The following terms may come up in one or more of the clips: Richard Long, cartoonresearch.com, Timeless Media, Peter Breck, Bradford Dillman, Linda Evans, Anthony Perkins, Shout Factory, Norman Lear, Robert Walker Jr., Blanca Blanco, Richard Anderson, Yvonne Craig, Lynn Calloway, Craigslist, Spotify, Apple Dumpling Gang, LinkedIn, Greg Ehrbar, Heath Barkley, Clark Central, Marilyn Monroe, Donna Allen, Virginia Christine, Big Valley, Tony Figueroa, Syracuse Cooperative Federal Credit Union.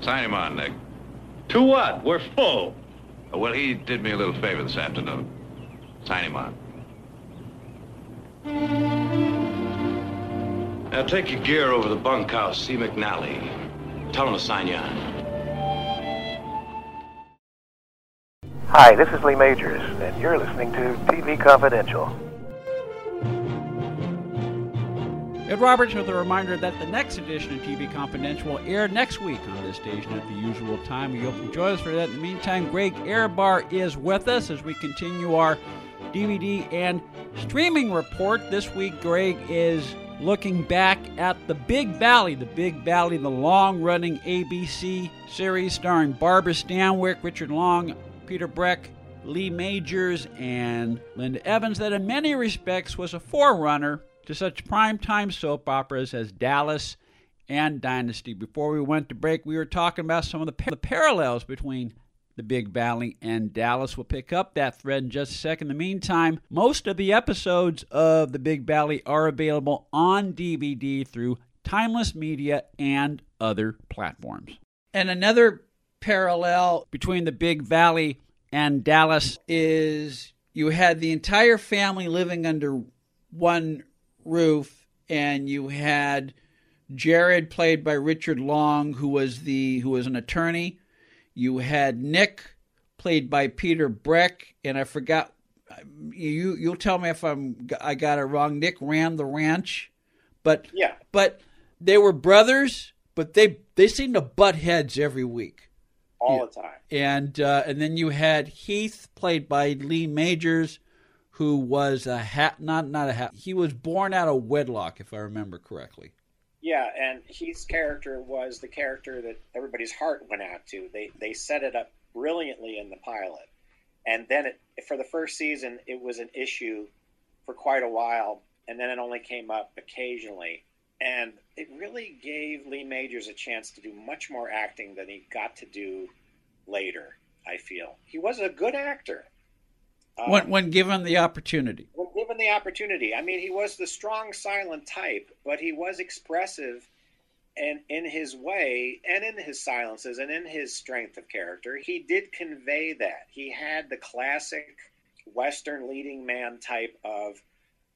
Sign him on, Nick. To what? We're full. Oh, well, he did me a little favor this afternoon. Sign him on. Now take your gear over to the bunkhouse, see McNally. Tell him to sign you on. Hi, this is Lee Majors, and you're listening to TV Confidential. Ed Roberts with a reminder that the next edition of TV Confidential will air next week on this station at the usual time. We hope you enjoy us for that. In the meantime, Greg Ehrbar is with us as we continue our DVD and streaming report. This week, Greg is looking back at The Big Valley. The Big Valley, the long-running ABC series starring Barbara Stanwyck, Richard Long, Peter Breck, Lee Majors, and Linda Evans, that in many respects was a forerunner to such primetime soap operas as Dallas and Dynasty. Before we went to break, we were talking about some of the parallels between The Big Valley and Dallas. We'll pick up that thread in just a second. In the meantime, most of the episodes of The Big Valley are available on DVD through Timeless Media and other platforms. And another parallel between The Big Valley and Dallas is you had the entire family living under one roof, and you had Jared, played by Richard Long, who was an attorney. You had Nick, played by Peter Breck, and I forgot, you'll tell me if I got it wrong. Nick ran the ranch, but they were brothers, but they seemed to butt heads every week. All the time. And then you had Heath, played by Lee Majors, who was he was born out of wedlock, if I remember correctly. Yeah, and Heath's character was the character that everybody's heart went out to. They set it up brilliantly in the pilot. And then for the first season, it was an issue for quite a while, and then it only came up occasionally. And it really gave Lee Majors a chance to do much more acting than he got to do later, I feel. He was a good actor. When given the opportunity. When given the opportunity. I mean, he was the strong, silent type, but he was expressive and in his way and in his silences and in his strength of character. He did convey that. He had the classic Western leading man type of,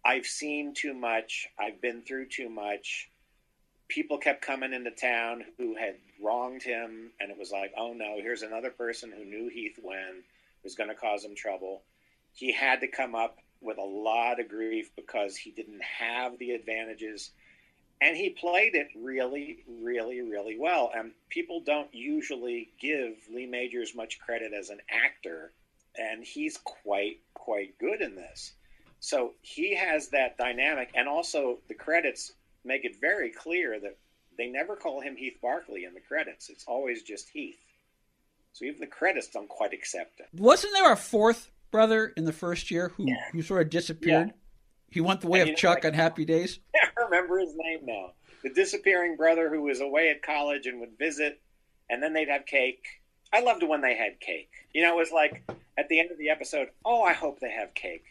I've seen too much, I've been through too much. People kept coming into town who had wronged him, and it was like, oh no, here's another person who knew Heath Wynn, who's going to cause him trouble. He had to come up with a lot of grief because he didn't have the advantages, and he played it really, really, really well. And people don't usually give Lee Majors much credit as an actor, and he's quite good in this. So he has that dynamic, and also the credits make it very clear that they never call him Heath Barkley in the credits. It's always just Heath. So even the credits don't quite accept it. Wasn't there a fourth brother in the first year who sort of disappeared? Yeah. He went the way of Chuck on Happy Days? I can't remember his name now. The disappearing brother who was away at college and would visit, and then they'd have cake. I loved when they had cake. You know, it was like at the end of the episode, oh, I hope they have cake.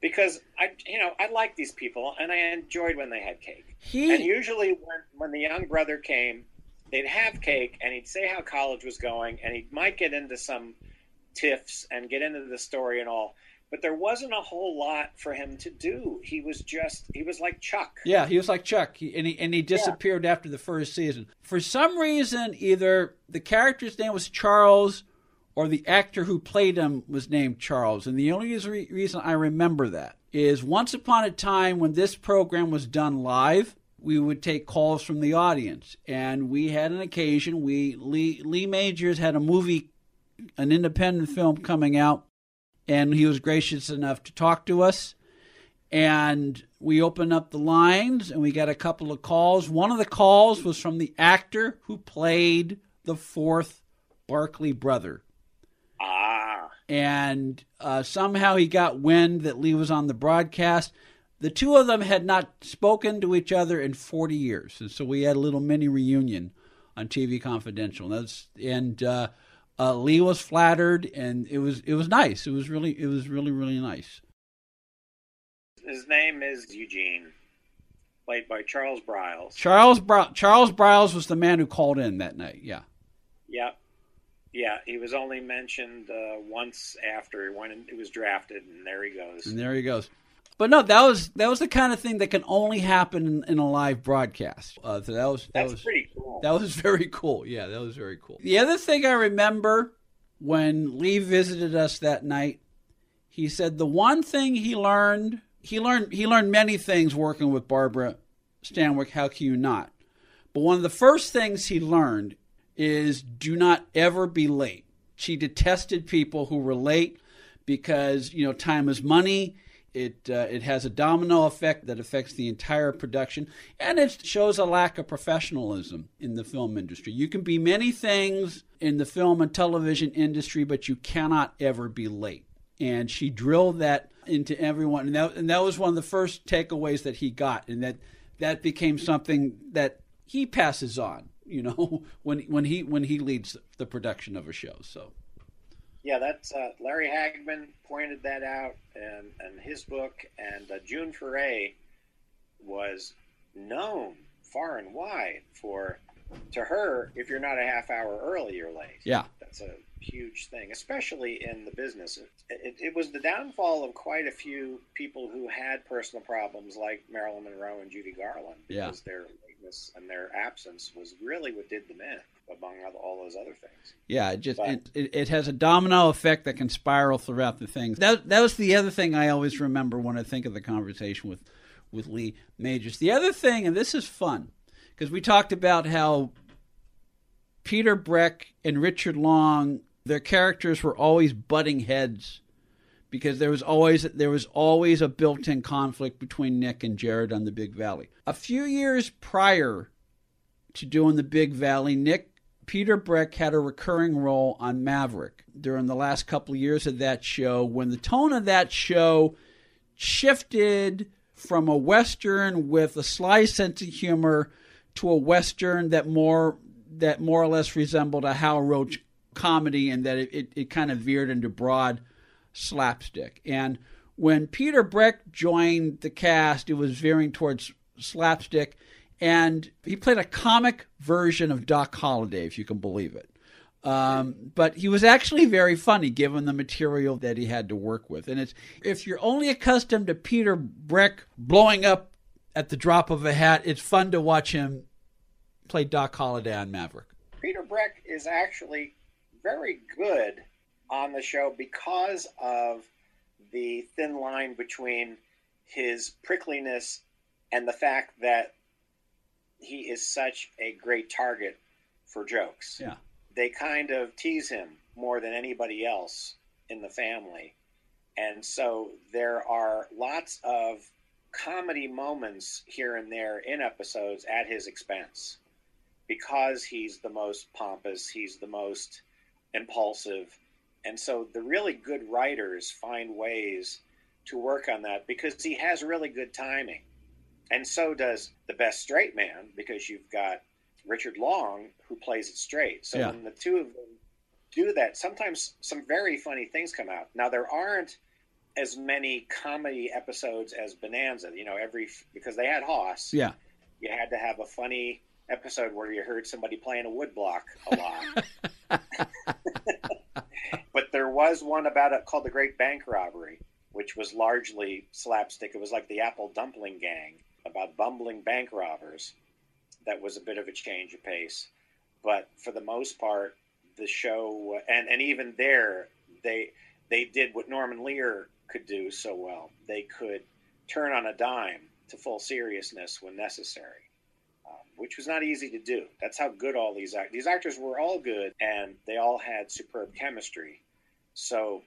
Because I like these people, and I enjoyed when they had cake. And usually when the young brother came, they'd have cake, and he'd say how college was going, and he might get into some tiffs and get into the story and all. But there wasn't a whole lot for him to do. He was like Chuck. Yeah, he was like Chuck, and he disappeared after the first season. For some reason, either the character's name was Charles, or the actor who played him was named Charles. And the only reason I remember that is once upon a time when this program was done live, we would take calls from the audience. And we had an occasion. Lee Majors had a movie, an independent film coming out, and he was gracious enough to talk to us. And we opened up the lines, and we got a couple of calls. One of the calls was from the actor who played the fourth Barkley brother. And somehow he got wind that Lee was on the broadcast. The two of them had not spoken to each other in 40 years. And so we had a little mini reunion on TV Confidential. And Lee was flattered, and it was nice. It was really nice. His name is Eugene, played by Charles Briles. Charles Briles was the man who called in that night, yeah. Yeah, he was only mentioned once after when it was drafted, and there he goes. But no, that was the kind of thing that can only happen in a live broadcast. So that was pretty cool. That was very cool. Yeah, that was very cool. The other thing I remember when Lee visited us that night, he said the one thing he learned many things working with Barbara Stanwyck. How can you not? But one of the first things he learned is do not ever be late. She detested people who were late because, you know, time is money. It has a domino effect that affects the entire production, and it shows a lack of professionalism in the film industry. You can be many things in the film and television industry, but you cannot ever be late. And she drilled that into everyone, and that was one of the first takeaways that he got, and that became something that he passes on, you know, when he leads the production of a show. So. Yeah, that's Larry Hagman pointed that out in his book, and June Foray was known far and wide to her, if you're not a half hour early, you're late. Yeah, that's a huge thing, especially in the business. It was the downfall of quite a few people who had personal problems, like Marilyn Monroe and Judy Garland, because their lateness and their absence was really what did them in, among all those other things. Yeah, it has a domino effect that can spiral throughout the things. That was the other thing I always remember when I think of the conversation with Lee Majors. The other thing, and this is fun, because we talked about how Peter Breck and Richard Long, their characters were always butting heads because there was always a built-in conflict between Nick and Jared on the Big Valley. A few years prior to doing the Big Valley, Peter Breck had a recurring role on Maverick during the last couple of years of that show, when the tone of that show shifted from a Western with a sly sense of humor to a Western that more or less resembled a Hal Roach comedy, and that it kind of veered into broad slapstick. And when Peter Breck joined the cast, it was veering towards slapstick, and he played a comic version of Doc Holliday, if you can believe it. But he was actually very funny, given the material that he had to work with. And it's, if you're only accustomed to Peter Breck blowing up at the drop of a hat, it's fun to watch him play Doc Holliday on Maverick. Peter Breck is actually very good on the show because of the thin line between his prickliness and the fact that he is such a great target for jokes. Yeah. They kind of tease him more than anybody else in the family. And so there are lots of comedy moments here and there in episodes at his expense, because he's the most pompous, he's the most impulsive. And so the really good writers find ways to work on that, because he has really good timing. And so does the best straight man, because you've got Richard Long, who plays it straight. So when the two of them do that, sometimes some very funny things come out. Now, there aren't as many comedy episodes as Bonanza, you know, because they had Hoss. Yeah. You had to have a funny episode where you heard somebody playing a woodblock a lot. But there was one about it called The Great Bank Robbery, which was largely slapstick. It was like the Apple Dumpling Gang, about bumbling bank robbers. That was a bit of a change of pace, but for the most part, the show and even there, they did what Norman Lear could do so well. They could turn on a dime to full seriousness when necessary, which was not easy to do. That's how good all these actors were. All good, and they all had superb chemistry. So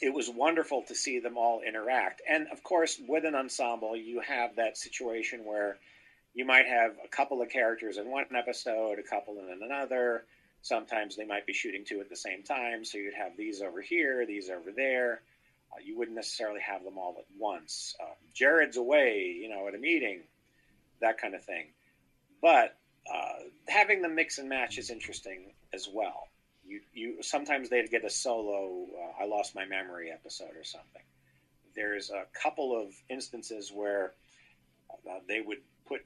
it was wonderful to see them all interact. And of course, with an ensemble, you have that situation where you might have a couple of characters in one episode, a couple in another. Sometimes they might be shooting two at the same time, so you'd have these over here, these over there. You wouldn't necessarily have them all at once. Jared's away, you know, at a meeting, that kind of thing. But having them mix and match is interesting as well. You sometimes they'd get a solo, I lost my memory episode or something. There's a couple of instances where they would put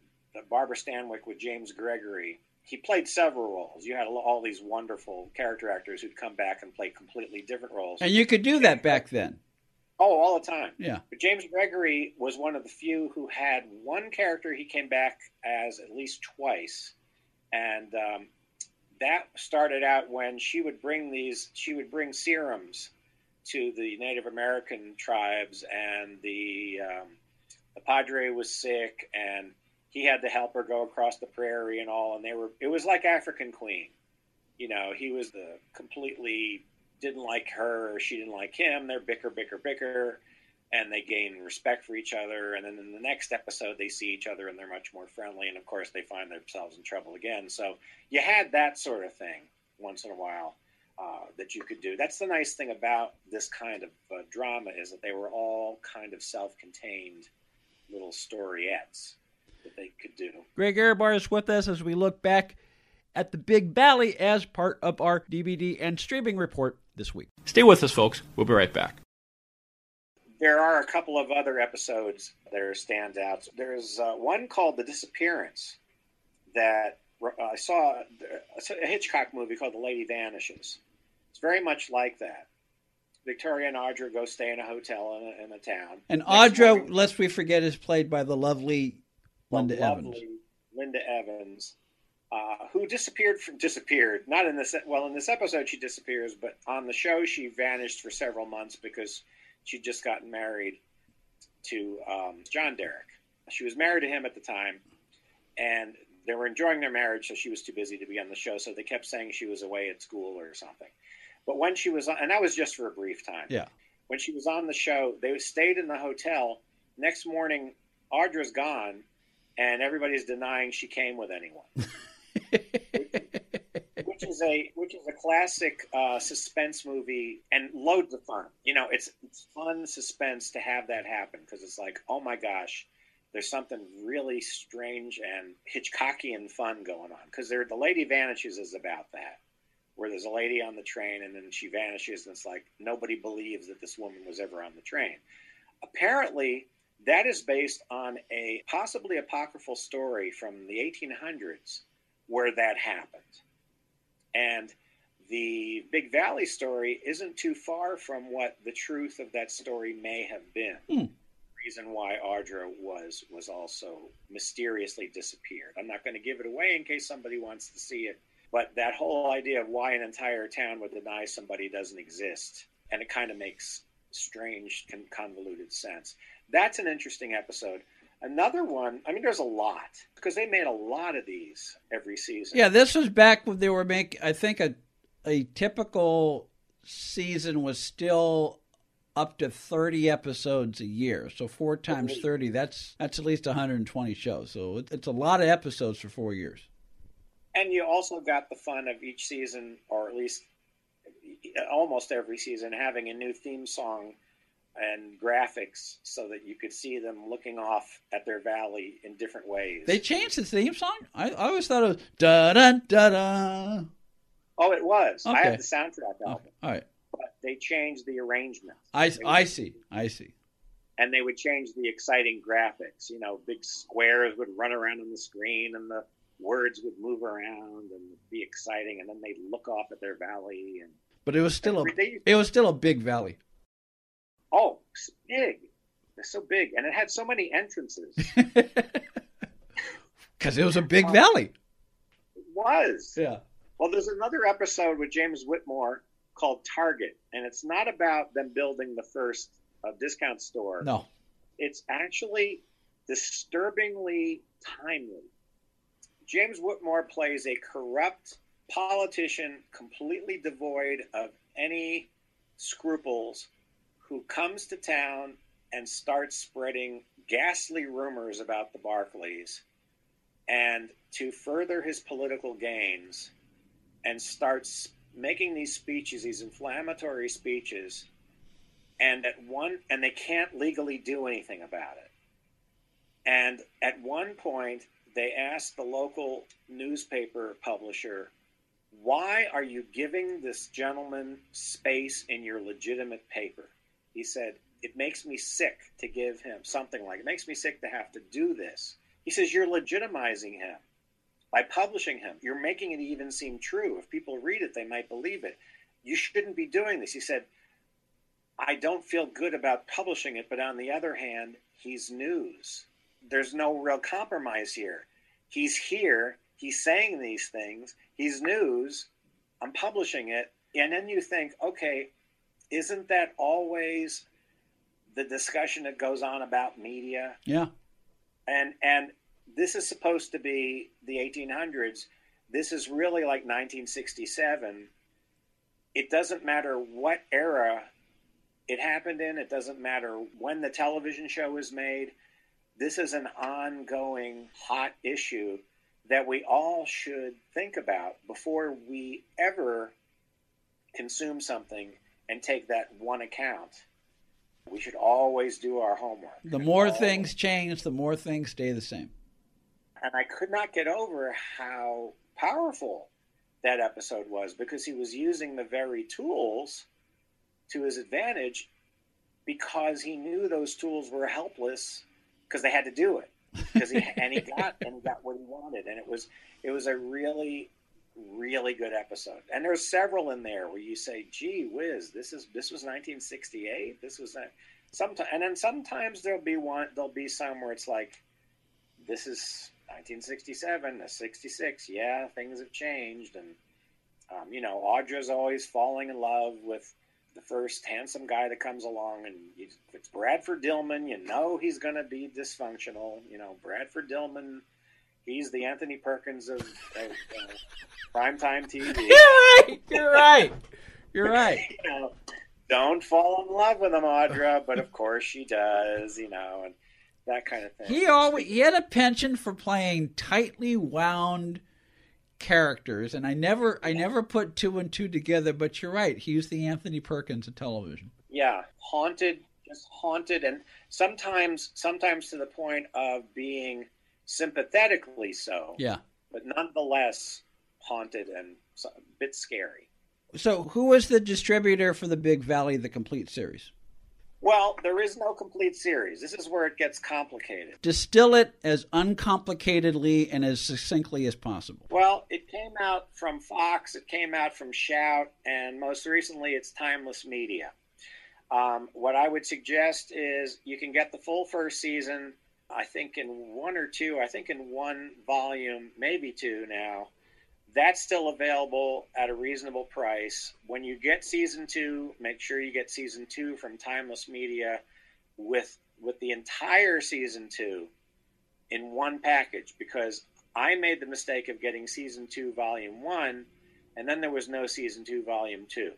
Barbara Stanwyck with James Gregory he played several roles. You had all these wonderful character actors who'd come back and play completely different roles. And you could do that back then. Oh, all the time. Yeah. But James Gregory was one of the few who had one character he came back as at least twice. And that started out when she would bring serums to the Native American tribes, and the padre was sick, and he had to help her go across the prairie and all. And it was like African Queen. You know, he was the completely didn't like her, or she didn't like him. They're bicker, and they gain respect for each other. And then in the next episode, they see each other and they're much more friendly. And of course, they find themselves in trouble again. So you had that sort of thing once in a while that you could do. That's the nice thing about this kind of drama, is that they were all kind of self-contained little storyettes that they could do. Greg Ehrbar is with us as we look back at the Big Valley as part of our DVD and streaming report this week. Stay with us, folks. We'll be right back. There are a couple of other episodes that are standouts. There's one called The Disappearance that I saw, a Hitchcock movie called The Lady Vanishes. It's very much like that. Victoria and Audra go stay in a hotel in a town. And Audra, lest we forget, is played by the lovely Linda Evans. Who disappeared. Not in this, well, in this episode she disappears, but on the show she vanished for several months because she'd just gotten married to John Derek. She was married to him at the time, and they were enjoying their marriage, so she was too busy to be on the show, so they kept saying she was away at school or something. But when she was on, and that was just for a brief time. Yeah. When she was on the show, they stayed in the hotel. Next morning, Audra's gone, and everybody's denying she came with anyone. which is a classic suspense movie, and loads of fun. You know, it's fun suspense to have that happen, because it's like, oh my gosh, there's something really strange and Hitchcockian fun going on. Because The Lady Vanishes is about that, where there's a lady on the train and then she vanishes, and it's like nobody believes that this woman was ever on the train. Apparently, that is based on a possibly apocryphal story from the 1800s where that happened. And the Big Valley story isn't too far from what the truth of that story may have been. Mm. The reason why Audra was also mysteriously disappeared. I'm not going to give it away in case somebody wants to see it, but that whole idea of why an entire town would deny somebody doesn't exist, and it kind of makes strange, convoluted sense. That's an interesting episode. Another one, I mean, there's a lot, because they made a lot of these every season. Yeah, this was back when they were making, I think a typical season was still up to 30 episodes a year. So 4 times 30, that's at least 120 shows. So it's a lot of episodes for 4 years. And you also got the fun of each season, or at least almost every season, having a new theme song and graphics so that you could see them looking off at their valley in different ways. They changed the theme song? I always thought it was da-da-da-da. Oh, it was. Okay. I had the soundtrack album. Okay. All right. But they changed the arrangement. I see. And they would change the exciting graphics. You know, big squares would run around on the screen, and the words would move around and be exciting, and then they'd look off at their valley. And but it was still a big valley. Oh, it's big. It's so big. And it had so many entrances. Because it was a big valley. It was. Yeah. Well, there's another episode with James Whitmore called Target. And it's not about them building the first discount store. No. It's actually disturbingly timely. James Whitmore plays a corrupt politician, completely devoid of any scruples, who comes to town and starts spreading ghastly rumors about the Barclays, and to further his political gains, and starts making these speeches, these inflammatory speeches, and they can't legally do anything about it. And at one point, they asked the local newspaper publisher, "Why are you giving this gentleman space in your legitimate paper?" He said, "It makes me sick to give him something like it makes me sick to have to do this." He says, "You're legitimizing him. By publishing him, you're making it even seem true. If people read it, they might believe it. You shouldn't be doing this. He said, I don't feel good about publishing it, but on the other hand, he's news. There's no real compromise here. He's here. He's saying these things. He's news. I'm publishing it. And then you think, okay, isn't that always the discussion that goes on about media? Yeah. And this is supposed to be the 1800s. This is really like 1967. It doesn't matter what era it happened in. It doesn't matter when the television show was made. This is an ongoing hot issue that we all should think about before we ever consume something and take that one account. We should always do our homework. The more things change, the more things stay the same. And I could not get over how powerful that episode was, because he was using the very tools to his advantage, because he knew those tools were helpless because they had to do it. He got what he wanted, and it was a really, really good episode. And there's several in there where you say, "Gee whiz, this was 1968. This was that." Sometimes, and then sometimes there'll be some where it's like, "This is 1967, 66. Yeah, things have changed." And Audra's always falling in love with the first handsome guy that comes along, and it's Bradford Dillman. You know he's going to be dysfunctional. You know, Bradford Dillman, he's the Anthony Perkins of primetime TV. You're right. You know, don't fall in love with him, Audra, but of course she does, you know, and that kind of thing. He had a penchant for playing tightly wound characters, and I never put two and two together, but you're right, he was the Anthony Perkins of television. Yeah, haunted, and sometimes to the point of being sympathetically so. Yeah, but nonetheless haunted and a bit scary. So who was the distributor for the Big Valley, the complete series? Well, there is no complete series. This is where it gets complicated. Distill it as uncomplicatedly and as succinctly as possible. Well, it came out from Fox, it came out from Shout, and most recently it's Timeless Media. What I would suggest is you can get the full first season, I think in one volume, maybe two now. That's still available at a reasonable price. When you get season two, make sure you get season two from Timeless Media with the entire season two in one package, because I made the mistake of getting season two, volume one, and then there was no season two, volume two,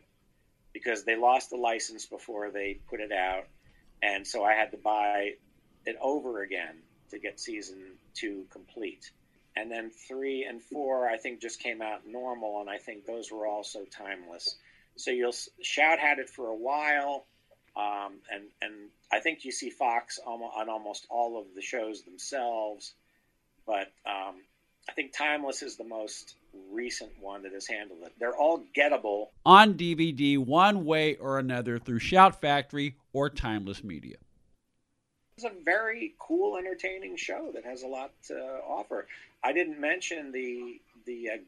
because they lost the license before they put it out. And so I had to buy it over again to get season two complete. And then 3 and 4, I think, just came out normal, and I think those were also Timeless. So Shout had it for a while, and I think you see Fox on almost all of the shows themselves. But I think Timeless is the most recent one that has handled it. They're all gettable on DVD one way or another through Shout Factory or Timeless Media. It's a very cool, entertaining show that has a lot to offer. I didn't mention the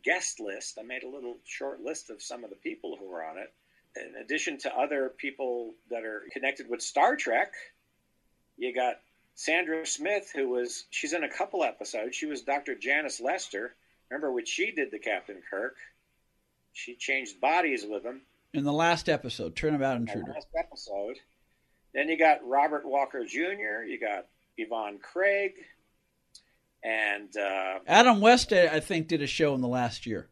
guest list. I made a little short list of some of the people who were on it. In addition to other people that are connected with Star Trek, you got Sandra Smith, she's in a couple episodes. She was Dr. Janice Lester. Remember when she did the Captain Kirk? She changed bodies with him. In the last episode, Turnabout Intruder. The last episode. Then you got Robert Walker Jr., you got Yvonne Craig, and... Adam West, I think, did a show in the last year.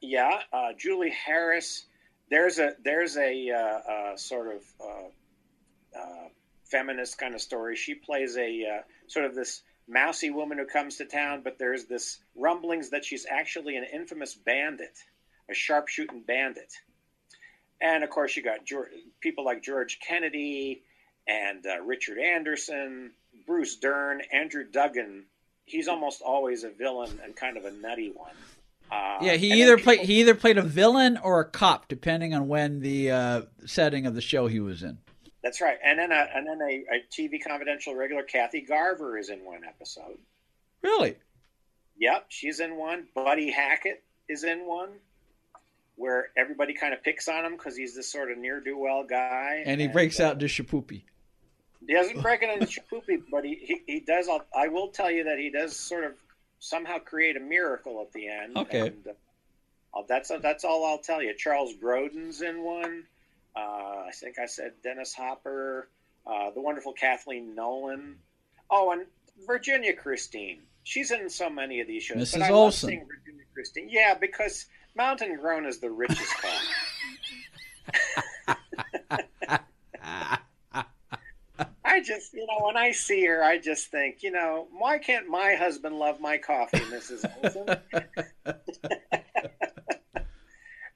Yeah, Julie Harris. There's a sort of feminist kind of story. She plays a sort of this mousy woman who comes to town, but there's this rumblings that she's actually an infamous bandit, a sharpshooting bandit. And, of course, you got people like George Kennedy and Richard Anderson, Bruce Dern, Andrew Duggan. He's almost always a villain and kind of a nutty one. He either played a villain or a cop, depending on when the setting of the show he was in. That's right. And then a TV Confidential regular, Kathy Garver, is in one episode. Really? Yep, she's in one. Buddy Hackett is in one, where everybody kind of picks on him because he's this sort of ne'er-do-well guy. And he breaks out into Shapoopy. He doesn't break it into Shapoopy, but he does. I will tell you that he does sort of somehow create a miracle at the end. Okay. And, that's all I'll tell you. Charles Grodin's in one. I think I said Dennis Hopper, the wonderful Kathleen Nolan. Oh, and Virginia Christine. She's in so many of these shows. Mrs. Olson. I love seeing Virginia Christine. Yeah, because Mountain Grown is the richest one. I just, when I see her, I just think, why can't my husband love my coffee, Mrs. Olson?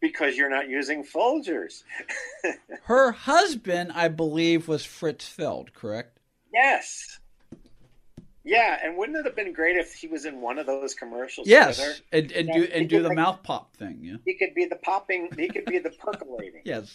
Because you're not using Folgers. Her husband, I believe, was Fritz Feld, correct? Yes. Yeah, and wouldn't it have been great if he was in one of those commercials? Yes, together? and do the mouth pop thing. Yeah. He could be the popping. He could be the percolating. Yes.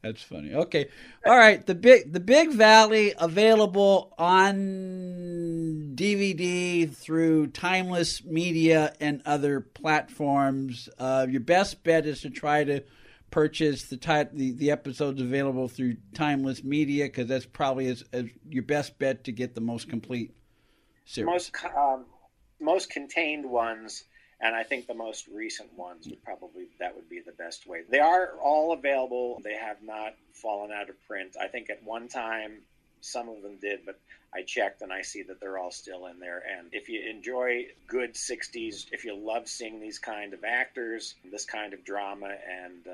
That's funny. Okay, all right. The Big Valley, available on DVD through Timeless Media and other platforms. Your best bet is to try to purchase the episodes available through Timeless Media, because that's probably as your best bet to get the most complete series, most contained ones, and I think the most recent ones would probably, that would be the best way. They are all available. They have not fallen out of print. I think at one time some of them did, but I checked and I see that they're all still in there. And if you enjoy good 60s, if you love seeing these kind of actors, this kind of drama and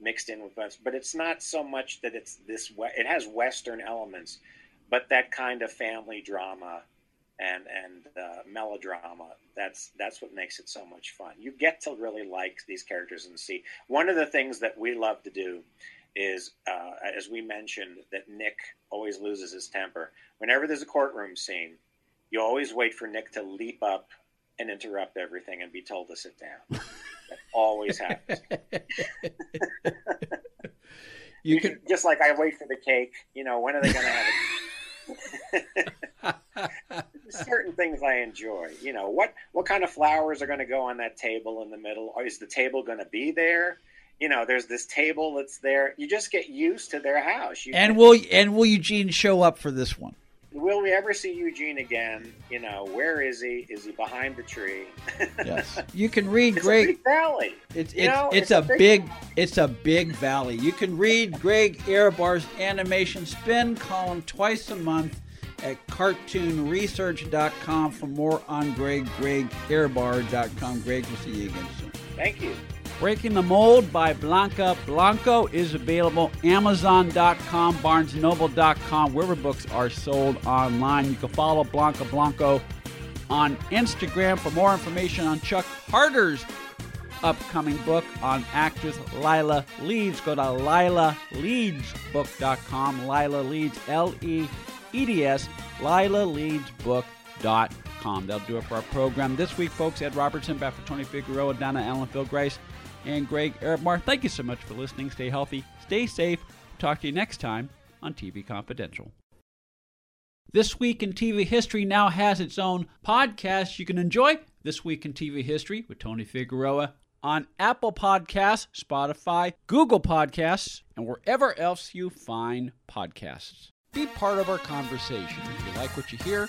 mixed in with us, but it's not so much that it's this way, it has Western elements, but that kind of family drama and melodrama, that's what makes it so much fun. You get to really like these characters and see. One of the things that we love to do is, as we mentioned, that Nick always loses his temper. Whenever there's a courtroom scene, you always wait for Nick to leap up and interrupt everything and be told to sit down. That always happens. You can, just like I wait for the cake, when are they going to have it? Certain things I enjoy. What kind of flowers are going to go on that table in the middle? Or is the table going to be there? There's this table that's there. You just get used to their house. Will Eugene show up for this one? Will we ever see Eugene again? Where is he? Is he behind the tree? Yes. You can read Greg. It's a big valley. It's a big valley. You can read Greg Ehrbar's animation spin column twice a month at cartoonresearch.com. For more on Greg, gregehrbar.com. Greg, we'll see you again soon. Thank you. Breaking the Mold by Blanca Blanco is available Amazon.com, BarnesandNoble.com, wherever books are sold online. You can follow Blanca Blanco on Instagram. For more information on Chuck Harder's upcoming book on actress Lila Leeds, go to LilaLeedsBook.com, Lila Leeds, L-E-E-D-S, LilaLeedsBook.com. That'll do it for our program this week, folks. Ed Robertson, back for Tony Figueroa, Donna Allen, Phil Grice, and Greg Ehrbar. Thank you so much for listening. Stay healthy, stay safe. Talk to you next time on TV Confidential. This Week in TV History now has its own podcast you can enjoy. This Week in TV History with Tony Figueroa on Apple Podcasts, Spotify, Google Podcasts, and wherever else you find podcasts. Be part of our conversation. If you like what you hear,